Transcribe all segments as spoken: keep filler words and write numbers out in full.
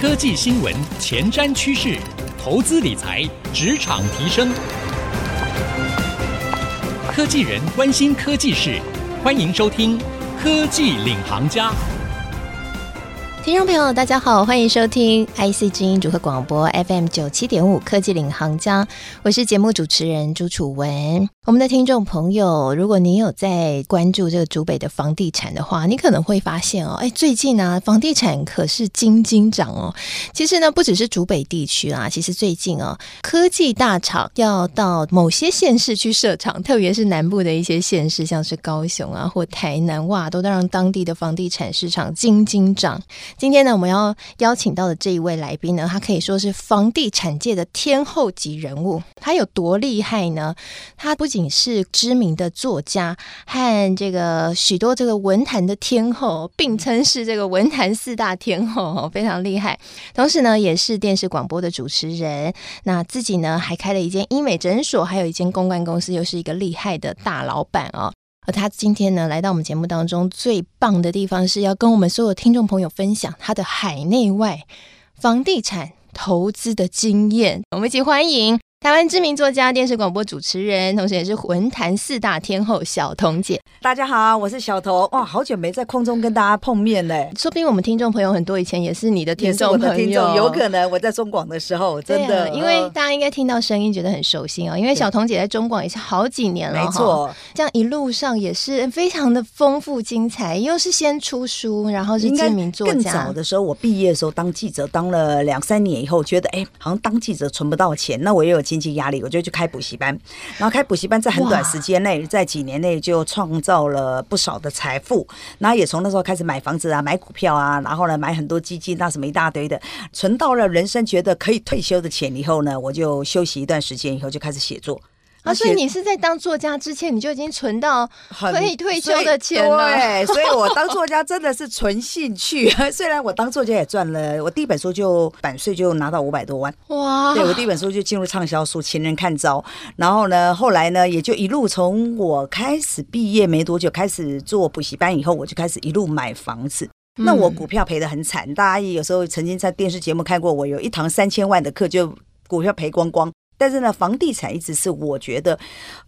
科技新闻、前瞻趋势、投资理财、职场提升，科技人关心科技事，欢迎收听《科技领航家》。听众朋友大家好，欢迎收听 I C G E 主客广播 F M 九十七点五 科技领航家，我是节目主持人朱楚文。我们的听众朋友，如果你有在关注这个竹北的房地产的话，你可能会发现哦，哎，最近啊房地产可是金金涨哦。其实呢不只是竹北地区啦、啊、其实最近哦科技大厂要到某些县市去设厂，特别是南部的一些县市，像是高雄啊或台南，哇都让当地的房地产市场金金涨。今天呢，我们要邀请到的这一位来宾呢，他可以说是房地产界的天后级人物。他有多厉害呢？他不仅是知名的作家和这个许多这个文坛的天后，并称是这个文坛四大天后，非常厉害。同时呢，也是电视广播的主持人。那自己呢，还开了一间医美诊所，还有一间公关公司，又是一个厉害的大老板哦。而他今天呢来到我们节目当中，最棒的地方是要跟我们所有听众朋友分享他的海内外房地产投资的经验。我们一起欢迎台湾知名作家、电视广播主持人，同时也是文坛四大天后小彤姐。大家好，我是小彤。哇，好久没在空中跟大家碰面了。说不定我们听众朋友很多以前也是你的听众朋友，也是我的听众，有可能我在中广的时候真的、啊、因为大家应该听到声音觉得很熟悉哦，因为小彤姐在中广也是好几年了，没错，这样一路上也是非常的丰富精彩，又是先出书，然后是知名作家。更早的时候，我毕业的时候当记者，当了两三年以后，觉得哎、欸，好像当记者存不到钱，那我也有经济压力，我就去开补习班，然后开补习班在很短时间内，在几年内就创造了不少的财富，然后也从那时候开始买房子啊，买股票啊，然后呢买很多基金啊，什么一大堆的，存到了人生觉得可以退休的钱以后呢，我就休息一段时间以后就开始写作。啊，所以你是在当作家之前，你就已经存到可以退休的钱了。对，所以我当作家真的是纯兴趣。虽然我当作家也赚了，我第一本书就版税就拿到五百多万。哇！对，我第一本书就进入畅销书，情人看招。然后呢，后来呢，也就一路从我开始毕业没多久，开始做补习班以后，我就开始一路买房子。那我股票赔得很惨，大家有时候曾经在电视节目看过，我有一堂三千万的课，就股票赔光光。但是呢，房地产一直是我觉得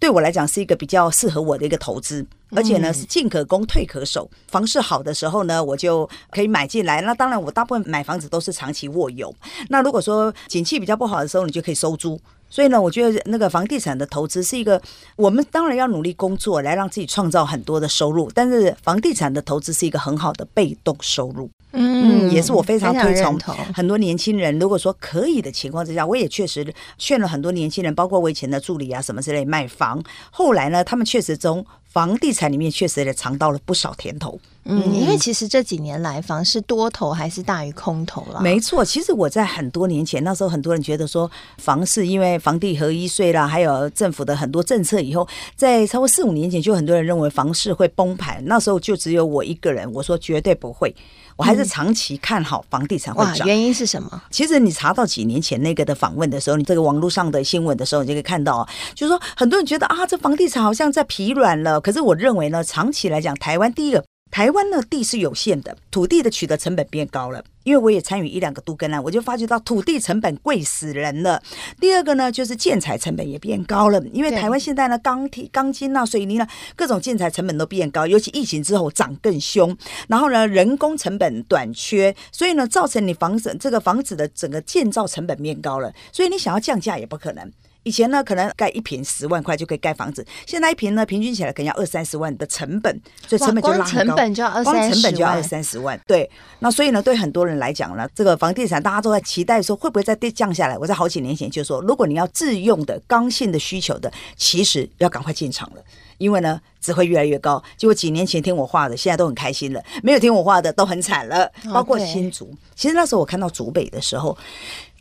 对我来讲是一个比较适合我的一个投资，而且呢是进可攻退可守。房市好的时候呢，我就可以买进来。那当然，我大部分买房子都是长期握有。那如果说景气比较不好的时候，你就可以收租。所以呢，我觉得那个房地产的投资是一个，我们当然要努力工作来让自己创造很多的收入，但是房地产的投资是一个很好的被动收入。嗯，也是我非常推崇很多年轻人，如果说可以的情况之下，我也确实劝了很多年轻人，包括我以前的助理啊什么之类卖房，后来呢，他们确实从房地产里面确实也尝到了不少甜头。嗯，因为其实这几年来房市多头还是大于空头啦。没错，其实我在很多年前，那时候很多人觉得说房市因为房地合一税啦，还有政府的很多政策以后，在超过四五年前就很多人认为房市会崩盘，那时候就只有我一个人，我说绝对不会，我还是长期看好房地产会涨、嗯、原因是什么？其实你查到几年前那个的访问的时候，你这个网络上的新闻的时候，你就可以看到，就是说很多人觉得啊，这房地产好像在疲软了。可是我认为呢，长期来讲，台湾第一个，台湾呢地是有限的，土地的取得成本变高了。因为我也参与一两个都更案，我就发觉到土地成本贵死人了。第二个呢，就是建材成本也变高了，因为台湾现在呢，钢铁、钢筋啊、水泥啊，各种建材成本都变高，尤其疫情之后涨更凶。然后呢，人工成本短缺，所以呢，造成你房子这个房子的整个建造成本变高了，所以你想要降价也不可能。以前呢，可能盖一坪十万块就可以盖房子，现在一坪呢，平均起来可能要二三十万的成本，所以成本就拉很高，光成本就要二三十万，光成本就要二三十万。对，那所以呢，对很多人来讲呢，这个房地产大家都在期待说会不会再降下来。我在好几年前就说，如果你要自用的、刚性的需求的，其实要赶快进场了，因为呢，只会越来越高。结果几年前听我话的，现在都很开心了；没有听我话的，都很惨了。包括新竹， okay. 其实那时候我看到竹北的时候。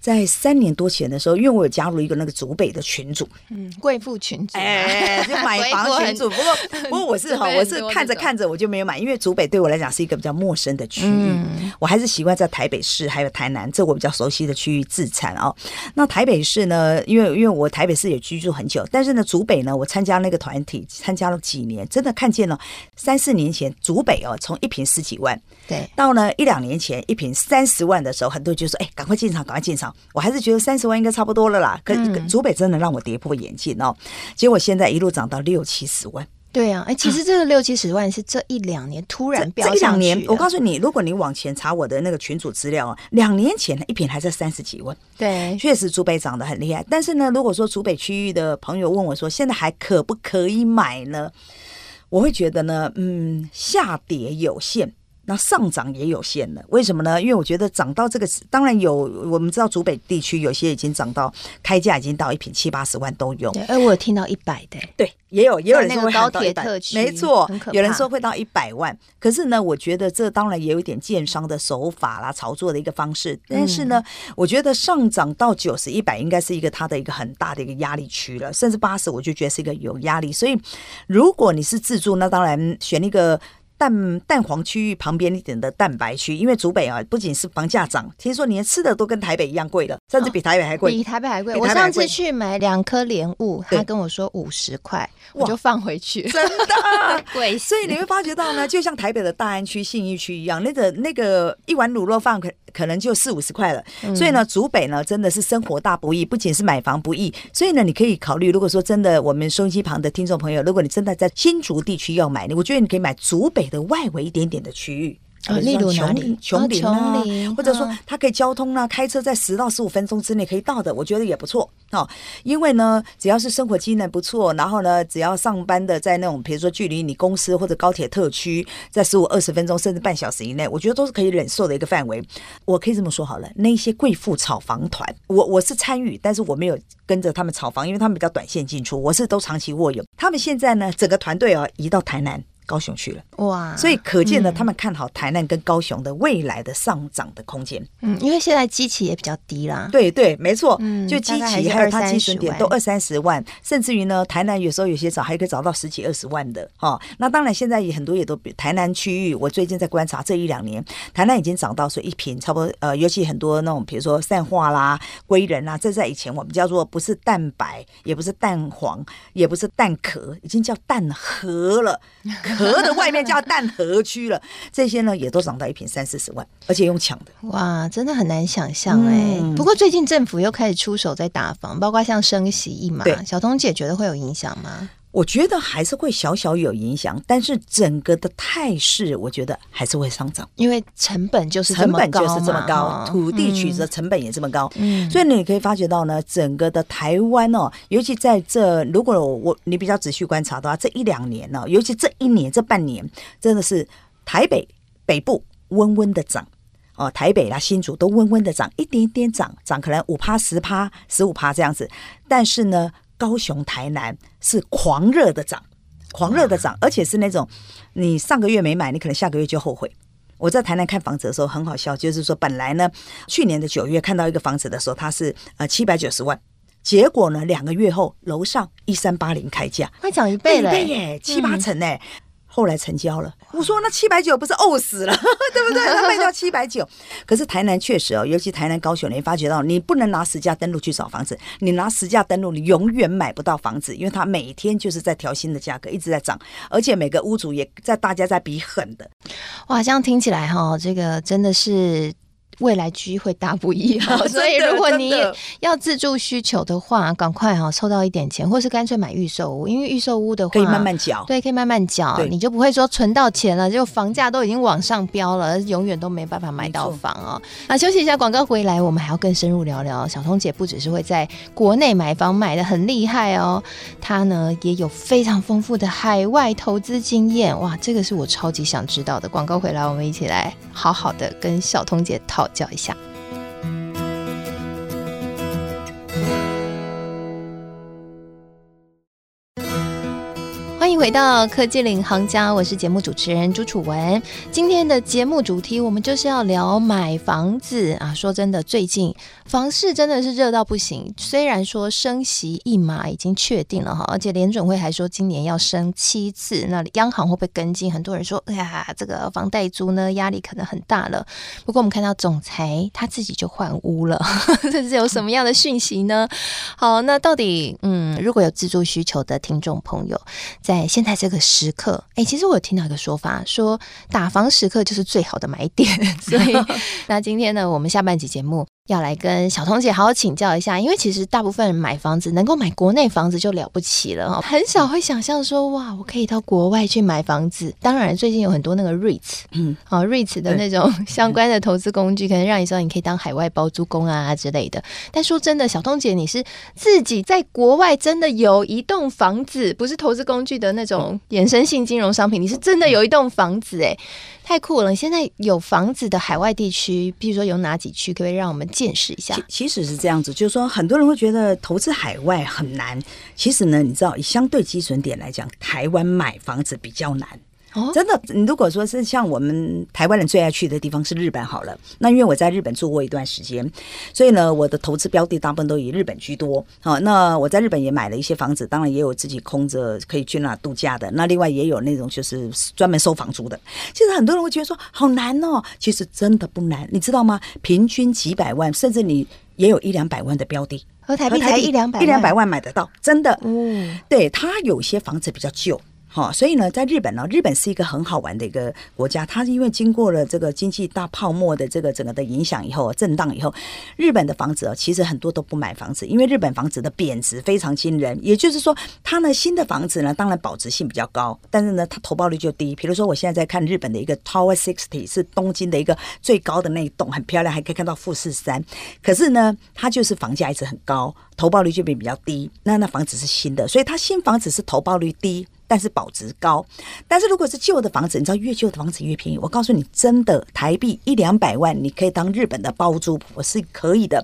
在三年多前的时候，因为我有加入一个那个竹北的群组，嗯，贵妇群组、啊，哎，就买房群组。不过，不过我是哈，我是看着看着我就没有买，因为竹北对我来讲是一个比较陌生的区域，嗯、我还是习惯在台北市还有台南这我比较熟悉的区域自产哦。那台北市呢，因为因为我台北市也居住很久，但是呢，竹北呢，我参加那个团体参加了几年，真的看见了三四年前竹北哦，从一坪十几万，对，到呢一两年前一坪三十万的时候，很多人就说：“哎，赶快进场，赶快进场！”我还是觉得三十万应该差不多了啦。可、嗯、竹北真的让我跌破眼镜哦，结果现在一路涨到六七十万。对啊，哎，其实这个六七十万是这一两年突然飙上去的、啊、这, 这一两年，我告诉你，如果你往前查我的那个群组资料啊，两年前一坪还在三十几万。对，确实竹北涨得很厉害。但是呢，如果说竹北区域的朋友问我说，现在还可不可以买呢？我会觉得呢，嗯，下跌有限。那上涨也有限了，为什么呢？因为我觉得涨到这个，当然有，我们知道竹北地区有些已经涨到开价已经到一坪七八十万都有。哎，我有听到一百的，对，也有也有人说会到高铁特区，没错，有人说会到一百万。可是呢，我觉得这当然也有一点建商的手法啦、炒作的一个方式。但是呢，嗯、我觉得上涨到九十、一百应该是一个它的一个很大的一个压力区了，甚至八十我就觉得是一个有压力。所以，如果你是自住，那当然选一个。蛋, 蛋黄区域旁边一点的蛋白区，因为竹北啊，不仅是房价涨，听说连吃的都跟台北一样贵了，甚至比台北还贵、哦、比台北还贵。我上次去买两颗莲雾，他跟我说五十块，我就放回去，真的贵。所以你会发觉到呢，就像台北的大安区、信义区一样，那个那个一碗卤肉饭可可能就四五十块了、嗯、所以呢竹北呢真的是生活大不易，不仅是买房不易，所以呢你可以考虑，如果说真的我们收音机旁的听众朋友，如果你真的在新竹地区要买，我觉得你可以买竹北的外围一点点的区域，例如哪里，琼林啊，或者说它可以交通啊，开车在十到十五分钟之内可以到的，我觉得也不错哦。因为呢，只要是生活机能不错，然后呢，只要上班的在那种，比如说距离你公司或者高铁特区，在十五二十分钟甚至半小时以内，我觉得都是可以忍受的一个范围。我可以这么说好了，那些贵妇炒房团，我我是参与，但是我没有跟着他们炒房，因为他们比较短线进出，我是都长期握有。他们现在呢，整个团队啊移到台南。高雄去了哇，所以可见呢、嗯，他们看好台南跟高雄的未来的上涨的空间。嗯，因为现在基期也比较低啦。对对，没错，嗯、就基期还有它基准点都二三十万，甚至于呢，台南有时候有些找还可以找到十几二十万的哈、哦。那当然，现在也很多也都台南区域，我最近在观察这一两年，台南已经涨到说一坪差不多，呃，尤其很多那种比如说善化啦、归仁啦，这在以前我们叫做不是蛋白，也不是蛋黄，也不是蛋壳，已经叫蛋核了。河的外面叫淡河区了，这些呢也都涨到一坪三四十万，而且用抢的。哇，真的很难想象哎、欸嗯。不过最近政府又开始出手在打房，包括像升息一码，小彤姐觉得会有影响吗？我觉得还是会小小有影响，但是整个的态势，我觉得还是会上涨，因为成本就是这么高嘛，成本就是这么高，土地取得成本也这么高，嗯、所以你可以发觉到呢，整个的台湾哦，尤其在这，如果我你比较仔细观察的话，这一两年呢、哦，尤其这一年这半年，真的是台北北部温温的涨。哦，台北啦、新竹都温温的涨，一点一点涨，涨可能五趴、十趴、十五趴这样子，但是呢。高雄、台南是狂热的涨，狂热的涨，而且是那种你上个月没买，你可能下个月就后悔。我在台南看房子的时候很好笑，就是说本来呢，去年的九月看到一个房子的时候，它是呃七百九十万，结果呢两个月后楼上一三八零开价，快涨一倍了，一倍耶，七八成哎、欸。嗯后来成交了，我说那七百九不是呕死了，对不对？他卖到七百九，可是台南确实哦，尤其台南高雄，你发觉到你不能拿实价登录去找房子，你拿实价登录，你永远买不到房子，因为它每天就是在调新的价格，一直在涨，而且每个屋主也在大家在比狠的。哇，这样听起来哈、哦，这个真的是。未来机会大不易、哦、所以如果你要自住需求的话，赶快哈、哦、凑到一点钱，或是干脆买预售屋，因为预售屋的话可以慢慢缴，对，可以慢慢缴，你就不会说存到钱了，就房价都已经往上飙了，永远都没办法买到房哦。那休息一下广告回来，我们还要更深入聊聊。小彤姐不只是会在国内买房买得很厉害哦，她呢也有非常丰富的海外投资经验，哇，这个是我超级想知道的。广告回来，我们一起来好好的跟小彤姐讨论叫一下。欢迎回到科技领航家，我是节目主持人朱楚文。今天的节目主题，我们就是要聊买房子啊。说真的，最近房市真的是热到不行。虽然说升息一码已经确定了哈，而且联准会还说今年要升七次，那央行会不会跟进？很多人说，哎呀，这个房贷租呢压力可能很大了。不过我们看到总裁他自己就换屋了，这是有什么样的讯息呢？好，那到底嗯，如果有自住需求的听众朋友在现在这个时刻，哎、欸，其实我有听到一个说法，说打房时刻就是最好的买点。所以，那今天呢，我们下半集节目要来跟小彤姐好好请教一下，因为其实大部分人买房子能够买国内房子就了不起了，很少会想象说哇，我可以到国外去买房子。当然，最近有很多那个 REITs， 嗯，好、哦、REITs 的那种相关的投资工具，可能让你说你可以当海外包租公啊之类的。但说真的，小彤姐，你是自己在国外真的有一栋房子，不是投资工具的那种衍生性金融商品，你是真的有一栋房子，哎，太酷了！你现在有房子的海外地区，比如说有哪几区，可不可以让我们见识一下？其实是这样子，就是说很多人会觉得投资海外很难，其实呢，你知道以相对基准点来讲，台湾买房子比较难。哦、真的，你如果说是像我们台湾人最爱去的地方是日本好了，那因为我在日本住过一段时间，所以呢，我的投资标的大部分都以日本居多。好、哦，那我在日本也买了一些房子，当然也有自己空着可以去那度假的，那另外也有那种就是专门收房租的。其实很多人会觉得说好难哦，其实真的不难，你知道吗？平均几百万，甚至你也有一两百万的标的，和台币才一两百万，一两百万买得到，真的。嗯，对，它有些房子比较旧。好，所以呢，在日本呢、哦，日本是一个很好玩的一个国家。它因为经过了这个经济大泡沫的这个整个的影响以后，震荡以后，日本的房子、哦、其实很多都不买房子，因为日本房子的贬值非常惊人。也就是说，它呢新的房子呢，当然保值性比较高，但是呢，它投报率就低。比如说，我现在在看日本的一个 Tower 六十，是东京的一个最高的那一栋，很漂亮，还可以看到负四三。可是呢，它就是房价一直很高，投报率就比比较低。那那房子是新的，所以它新房子是投报率低。但是保值高，但是如果是旧的房子，你知道越旧的房子越便宜。我告诉你，真的台币一两百万，你可以当日本的包租婆是可以的。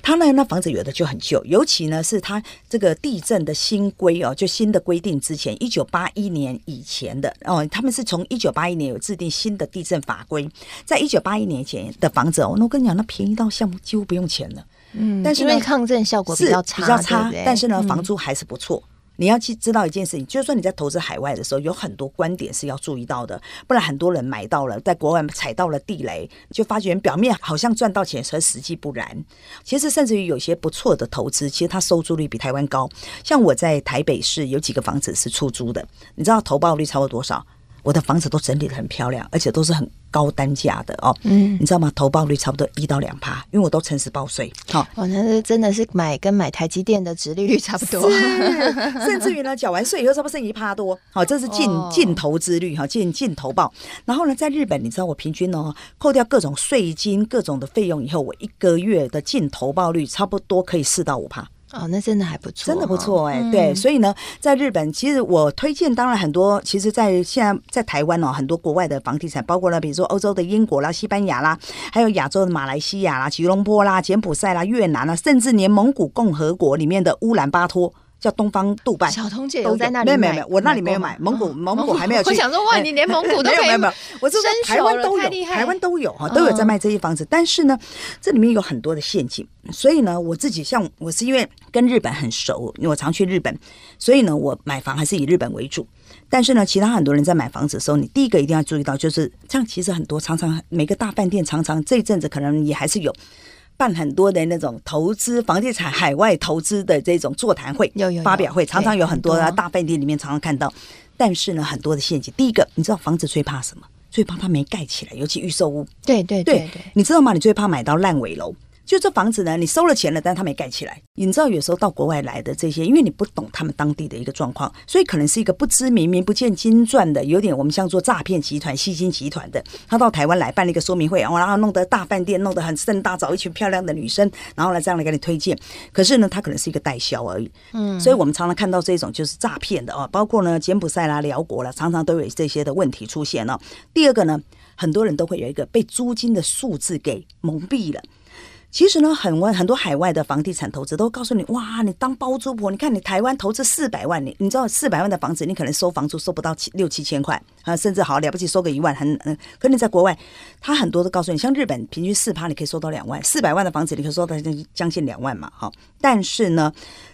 他呢，那房子有的就很旧，尤其呢是他这个地震的新规哦，就新的规定之前，一九八一年以前的哦，他们是从一九八一年有制定新的地震法规，在一九八一年前的房子哦，那我跟你讲，那便宜到像几乎不用钱了。嗯，但是呢因为抗震效果比较差，比较差，对不对？但是呢，房租还是不错。嗯，你要去知道一件事情，就是说你在投资海外的时候，有很多观点是要注意到的，不然很多人买到了，在国外踩到了地雷，就发觉表面好像赚到钱，而实际不然。其实甚至于有些不错的投资，其实它收租率比台湾高。像我在台北市有几个房子是出租的，你知道投报率超过多少？我的房子都整理得很漂亮，而且都是很高单价的哦，嗯，你知道吗？投报率差不多一到两趴，因为我都诚实报税。好、哦，哇、哦，那是真的是买跟买台积电的殖利率差不多，甚至于呢，缴完税以后差不多剩一趴多。好、哦，这是净净、哦、投资率哈，净净投报。然后呢，在日本，你知道我平均哦，扣掉各种税金、各种的费用以后，我一个月的净投报率差不多可以四到五趴。哦，那真的还不错，真的不错哎、欸嗯，对，所以呢，在日本，其实我推荐，当然很多，其实在现在在台湾哦，很多国外的房地产，包括呢，比如说欧洲的英国啦、西班牙啦，还有亚洲的马来西亚啦、吉隆坡啦、柬埔寨啦、越南啦，甚至连蒙古共和国里面的乌兰巴托。叫东方杜拜，小彤姐有在那里买？没有没有，我那里没有买，蒙古蒙古还没有去。我想说，哇，你连蒙古都可以，没有没有，我是在台湾都有，台湾都有哈，都有在卖这些房子。但是呢，这里面有很多的陷阱，所以呢，我自己像我是因为跟日本很熟，因为我常去日本，所以呢，我买房还是以日本为主。但是呢，其他很多人在买房子的时候，你第一个一定要注意到，就是像其实很多常常每个大饭店常常这一阵子可能也还是有。办很多的那种投资房地产海外投资的这种座谈会有有有发表会，常常有很多的大饭店里面常常看到。但是呢，很多的陷阱。第一个，你知道房子最怕什么？最怕它没盖起来，尤其预售屋。对对 对, 对, 对，你知道吗？你最怕买到烂尾楼。就这房子呢，你收了钱了，但它没盖起来。你知道有时候到国外来的这些，因为你不懂他们当地的一个状况，所以可能是一个不知名、名不见经传的，有点我们像做诈骗集团、吸金集团的。他到台湾来办了一个说明会，然后弄得大饭店，弄得很盛大，找一群漂亮的女生，然后来这样来给你推荐。可是呢，他可能是一个代销而已。嗯，所以我们常常看到这种就是诈骗的啊，包括呢柬埔寨啦、寮国啦，常常都有这些的问题出现了。第二个呢，很多人都会有一个被租金的数字给蒙蔽了。其实呢，很很多海外的房地产投资都告诉你，哇，你当包租婆，你看你台湾投资四百万，你你知道四百万的房子，你可能收房租收不到七六七千块啊，甚至好了不起收个一万，很嗯，可你在国外，他很多都告诉你，像日本平均四趴你可以收到两万，四百万的房子你可以收到将近两万嘛，好，但是呢，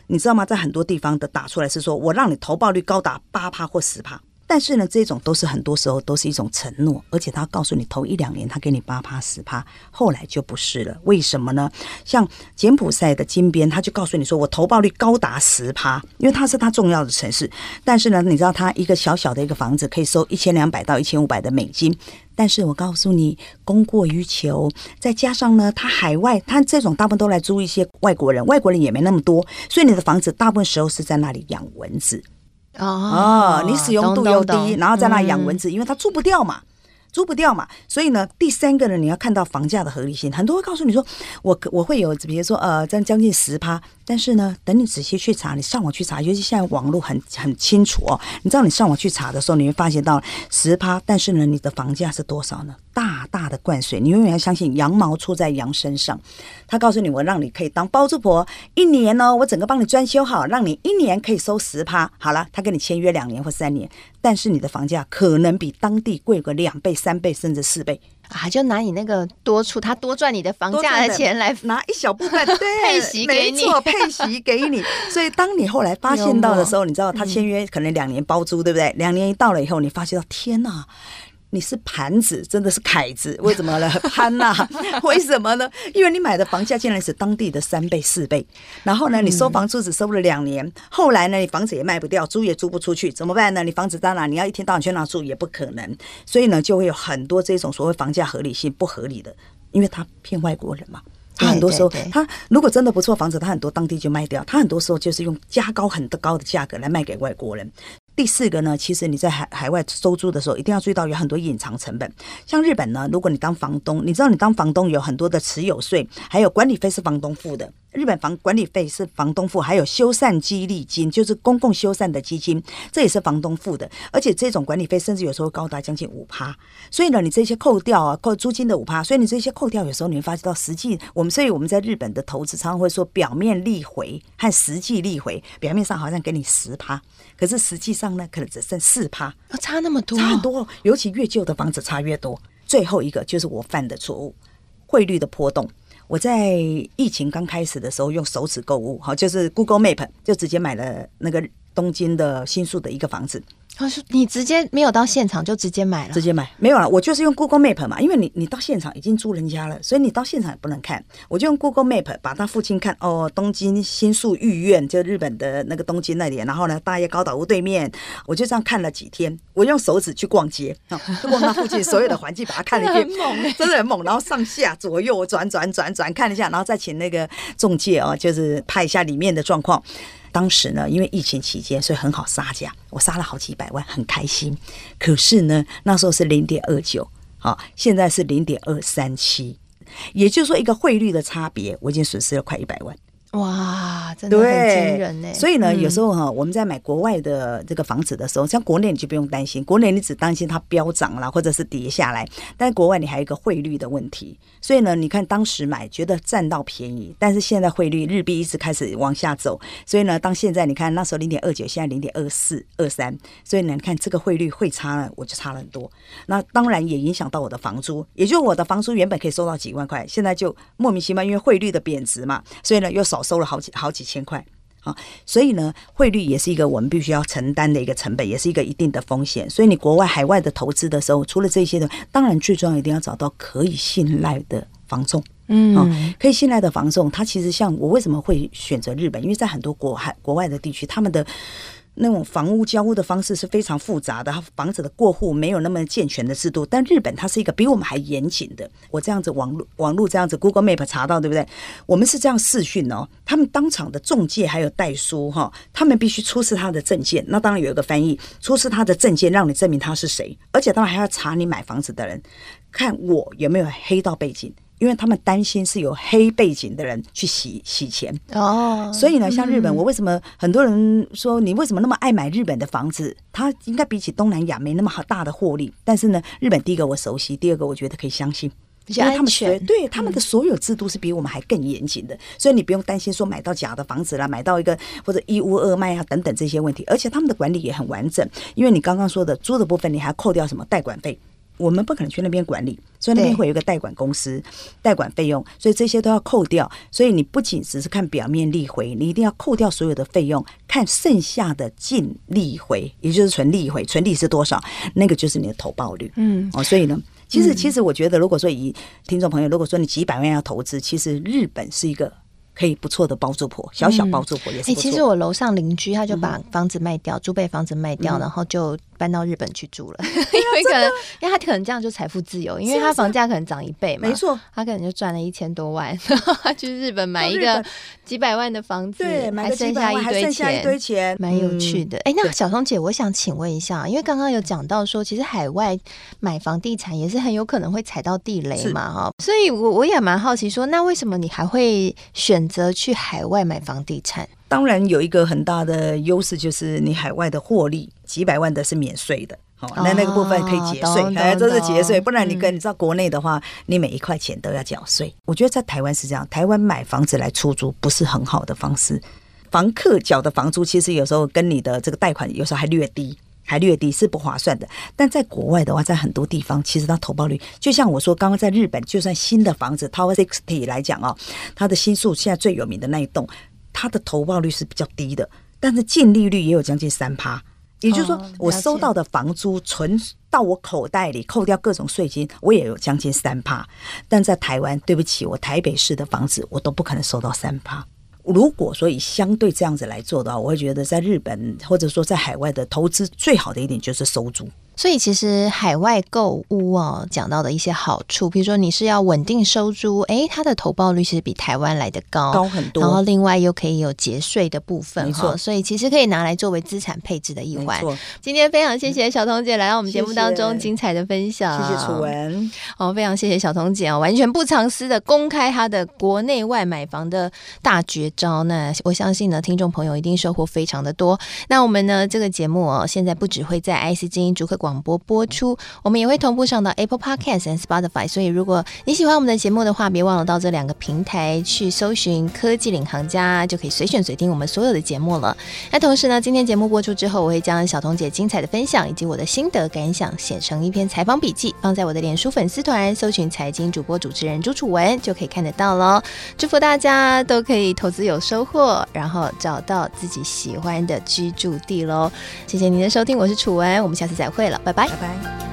你知道吗？在很多地方的打出来是说我让你投报率高达八趴或十趴。但是呢，这种都是很多时候都是一种承诺，而且他告诉你头一两年他给你 百分之八、百分之十， 后来就不是了。为什么呢？像柬埔寨的金边，他就告诉你说我投报率高达 百分之十， 因为它是他重要的城市，但是呢你知道他一个小小的一个房子可以收一千两百到一千五百的美金，但是我告诉你供过于求，再加上呢他海外他这种大部分都来租一些外国人，外国人也没那么多，所以你的房子大部分时候是在那里养蚊子。哦，你使用度又低，然后在那里养蚊子，嗯，因为它租不掉嘛，租不掉嘛。所以呢，第三个呢，你要看到房价的合理性。很多会告诉你说，我我会有，比如说呃，将将近十趴，但是呢，等你仔细去查，你上网去查，尤其现在网络很很清楚哦。你知道你上网去查的时候，你会发现到十趴，但是呢，你的房价是多少呢？大大的灌水，你永远要相信羊毛出在羊身上。他告诉你，我让你可以当包租婆一年呢，我整个帮你装修好，让你一年可以收十趴。好了，他跟你签约两年或三年，但是你的房价可能比当地贵个两倍、三倍甚至四倍啊！就拿你那个多出，他多赚你的房价的钱来拿一小部分，对，配息给你，没错，配息给你。所以当你后来发现到的时候，你知道他签约可能两年包租，对不对？两年一到了以后，你发现到天哪！你是盘子，真的是凯子，为什么呢？潘娜，为什么呢？因为你买的房价竟然是当地的三倍、四倍，然后呢，你收房租只收了两年，嗯，后来呢，你房子也卖不掉，租也租不出去，怎么办呢？你房子当然你要一天到晚去哪住也不可能，所以呢，就会有很多这种所谓房价合理性不合理的，因为他骗外国人嘛。他很多时候，对对对，他如果真的不错房子，他很多当地就卖掉，他很多时候就是用加高很高的价格来卖给外国人。第四个呢，其实你在 海, 海外收租的时候一定要注意到有很多隐藏成本。像日本呢，如果你当房东，你知道你当房东有很多的持有税，还有管理费是房东付的，日本房管理费是房东付，还有修缮激励金，就是公共修缮的基金，这也是房东付的，而且这种管理费甚至有时候高达将近 百分之五， 所以呢你这些扣掉啊，扣租金的 百分之五， 所以你这些扣掉有时候你会发现到实际我们，所以我们在日本的投资常常会说表面利回和实际利回，表面上好像给你 百分之十， 可是实际上呢可能只剩 百分之四， 差那么多，差很多，尤其越旧的房子差越多。最后一个就是我犯的错误，汇率的波动。我在疫情刚开始的时候用手指购物，好，就是 Google Map 就直接买了那个东京的新宿的一个房子。你直接没有到现场就直接买了？直接买没有了，我就是用 Google Map 嘛，因为 你, 你到现场已经租人家了，所以你到现场也不能看，我就用 Google Map 把它附近看，哦，东京新宿御苑，就日本的那个东京那里，然后呢大叶高岛屋对面，我就这样看了几天，我用手指去逛街，哦，就逛到附近所有的环境把它看了一遍，真的很猛，然后上下左右转转转转看一下，然后再请那个中介，哦，就是拍一下里面的状况。当时呢，因为疫情期间，所以很好杀价，我杀了好几百万，很开心。可是呢，那时候是零点二九，好，现在是零点二三七，也就是说一个汇率的差别，我已经损失了快一百万。哇，真的很惊人耶。所以呢，嗯，有时候哈，我们在买国外的这个房子的时候，像国内你就不用担心，国内你只担心它飙涨啦，或者是跌下来，但是国外你还有一个汇率的问题。所以呢，你看当时买觉得占到便宜，但是现在汇率日币一直开始往下走，所以呢，当现在你看那时候 零点二九， 现在 零点二四、二三， 所以呢，你看这个汇率汇差了，我就差了很多。那当然也影响到我的房租，也就是我的房租原本可以收到几万块，现在就莫名其妙因为汇率的贬值嘛，所以呢又少收了好 几, 好几千块、啊、所以呢汇率也是一个我们必须要承担的一个成本，也是一个一定的风险。所以你国外海外的投资的时候，除了这些的，当然最重要一定要找到可以信赖的房仲、嗯啊、可以信赖的房仲。他其实像我为什么会选择日本，因为在很多 国, 国外的地区，他们的那种房屋交屋的方式是非常复杂的，房子的过户没有那么健全的制度，但日本它是一个比我们还严谨的。我这样子网路网路这样子 Google Map 查到，对不对？我们是这样视讯哦，他们当场的仲介还有代书哈、哦，他们必须出示他的证件，那当然有一个翻译出示他的证件，让你证明他是谁，而且当然还要查你买房子的人，看我有没有黑道背景。因为他们担心是有黑背景的人去 洗, 洗钱、oh, 所以呢，像日本、嗯、我为什么很多人说你为什么那么爱买日本的房子，它应该比起东南亚没那么大的获利，但是呢，日本第一个我熟悉，第二个我觉得可以相信，比较安全，对，他们的所有制度是比我们还更严谨的、嗯、所以你不用担心说买到假的房子啦，买到一个或者一屋二卖啊等等这些问题。而且他们的管理也很完整，因为你刚刚说的租的部分你还扣掉什么代管费，我们不可能去那边管理，所以那边会有一个代管公司，代管费用，所以这些都要扣掉。所以你不仅只是看表面利回，你一定要扣掉所有的费用，看剩下的净利回，也就是纯利回，纯利是多少，那个就是你的投报率。嗯，哦，所以呢，其实其实我觉得，如果说以听众朋友，如果说你几百万要投资，其实日本是一个可以不错的包租婆，小小包租婆也是不错、嗯欸、其实我楼上邻居他就把房子卖掉、嗯、租被房子卖掉、嗯、然后就搬到日本去住了、嗯、因为可能因为他可能这样就财富自由，因为他房价可能涨一倍嘛，没错，他可能就赚了一千多万，然后他去日本买一个几百万的房子，对，买个几百万还剩下一堆钱，蛮有趣的。哎、嗯欸，那小松姐我想请问一下，因为刚刚有讲到说其实海外买房地产也是很有可能会踩到地雷嘛，所以 我, 我也蛮好奇说，那为什么你还会选选择去海外买房地产？当然有一个很大的优势，就是你海外的获利几百万的是免税的、哦、那那个部分可以节税、哦哎、这是节税，不然你跟、嗯、你知道国内的话你每一块钱都要缴税。我觉得在台湾是这样，台湾买房子来出租不是很好的方式，房客缴的房租其实有时候跟你的这个贷款有时候还略低，还略低是不划算的。但在国外的话，在很多地方其实它投报率就像我说刚刚在日本，就算新的房子 Tower 六十 来讲哦，它的新宿现在最有名的那一栋，它的投报率是比较低的，但是净利率也有将近 百分之三， 也就是说我收到的房租存到我口袋里扣掉各种税金我也有将近 百分之三。 但在台湾对不起，我台北市的房子我都不可能收到 百分之三。如果说以相对这样子来做的话，我会觉得在日本或者说在海外的投资最好的一点就是收租。所以其实海外购屋哦，讲到的一些好处，比如说你是要稳定收租，哎，它的投报率其实比台湾来的高高很多，然后另外又可以有节税的部分，没错，所以其实可以拿来作为资产配置的一环。今天非常谢谢小童姐来到我们节目当中精彩的分享，谢谢楚文、哦、非常谢谢小童姐、哦、完全不藏私的公开她的国内外买房的大绝招。那我相信呢，听众朋友一定收获非常的多。那我们呢这个节目哦，现在不只会在 I C G E 主客广播播出，我们也会同步上到 Apple Podcast 和 Spotify， 所以如果你喜欢我们的节目的话，别忘了到这两个平台去搜寻科技领航家，就可以随选随听我们所有的节目了。那同时呢，今天节目播出之后，我会将小童姐精彩的分享以及我的心得感想写成一篇采访笔记，放在我的脸书粉丝团，搜寻财经主播主持人朱楚文就可以看得到了。祝福大家都可以投资有收获，然后找到自己喜欢的居住地咯。谢谢您的收听，我是楚文，我们下次再会了，拜拜。拜拜。